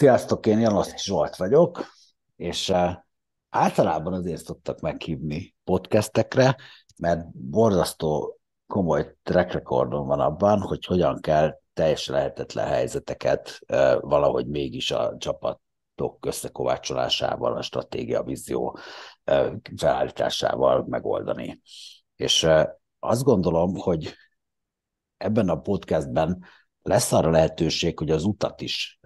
Sziasztok, én Janovszki Zsolt vagyok, és általában azért szoktak meghívni podcastekre, mert borzasztó komoly track recordom van abban, hogy hogyan kell teljesen lehetetlen helyzeteket valahogy mégis a csapatok összekovácsolásával, a stratégia, vízió felállításával megoldani. És azt gondolom, hogy ebben a podcastben lesz arra lehetőség, hogy az utat is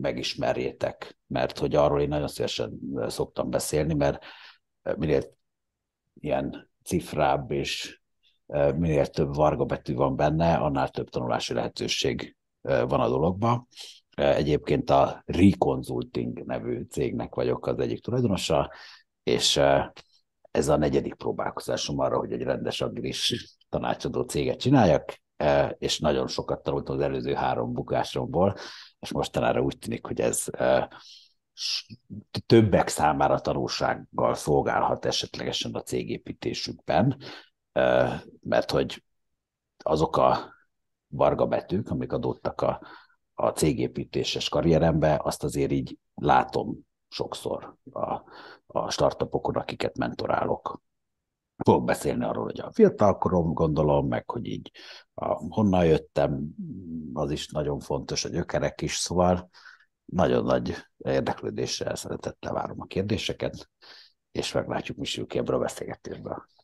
megismerjétek, mert hogy arról én nagyon szívesen szoktam beszélni, mert minél ilyen cifrább és minél több varga betű van benne, annál több tanulási lehetőség van a dologban. Egyébként a Reconsulting nevű cégnek vagyok az egyik tulajdonosa, és ez a negyedik próbálkozásom arra, hogy egy rendes agris tanácsadó céget csináljak, és nagyon sokat tanultam az előző 3 bukásomból, és mostanára úgy tűnik, hogy ez többek számára tanulsággal szolgálhat esetlegesen a cégépítésükben, mert hogy azok a varga betűk, amik adottak a cégépítéses karrierembe, azt azért így látom sokszor a startupokon, akiket mentorálok. Fogok beszélni arról, hogy a fiatalkorom, gondolom, meg hogy így honnan jöttem, az is nagyon fontos, a gyökerek is, szóval nagyon nagy érdeklődéssel, szeretettel várom a kérdéseket, és meglátjuk, mi sül ki ebből a beszélgetésből.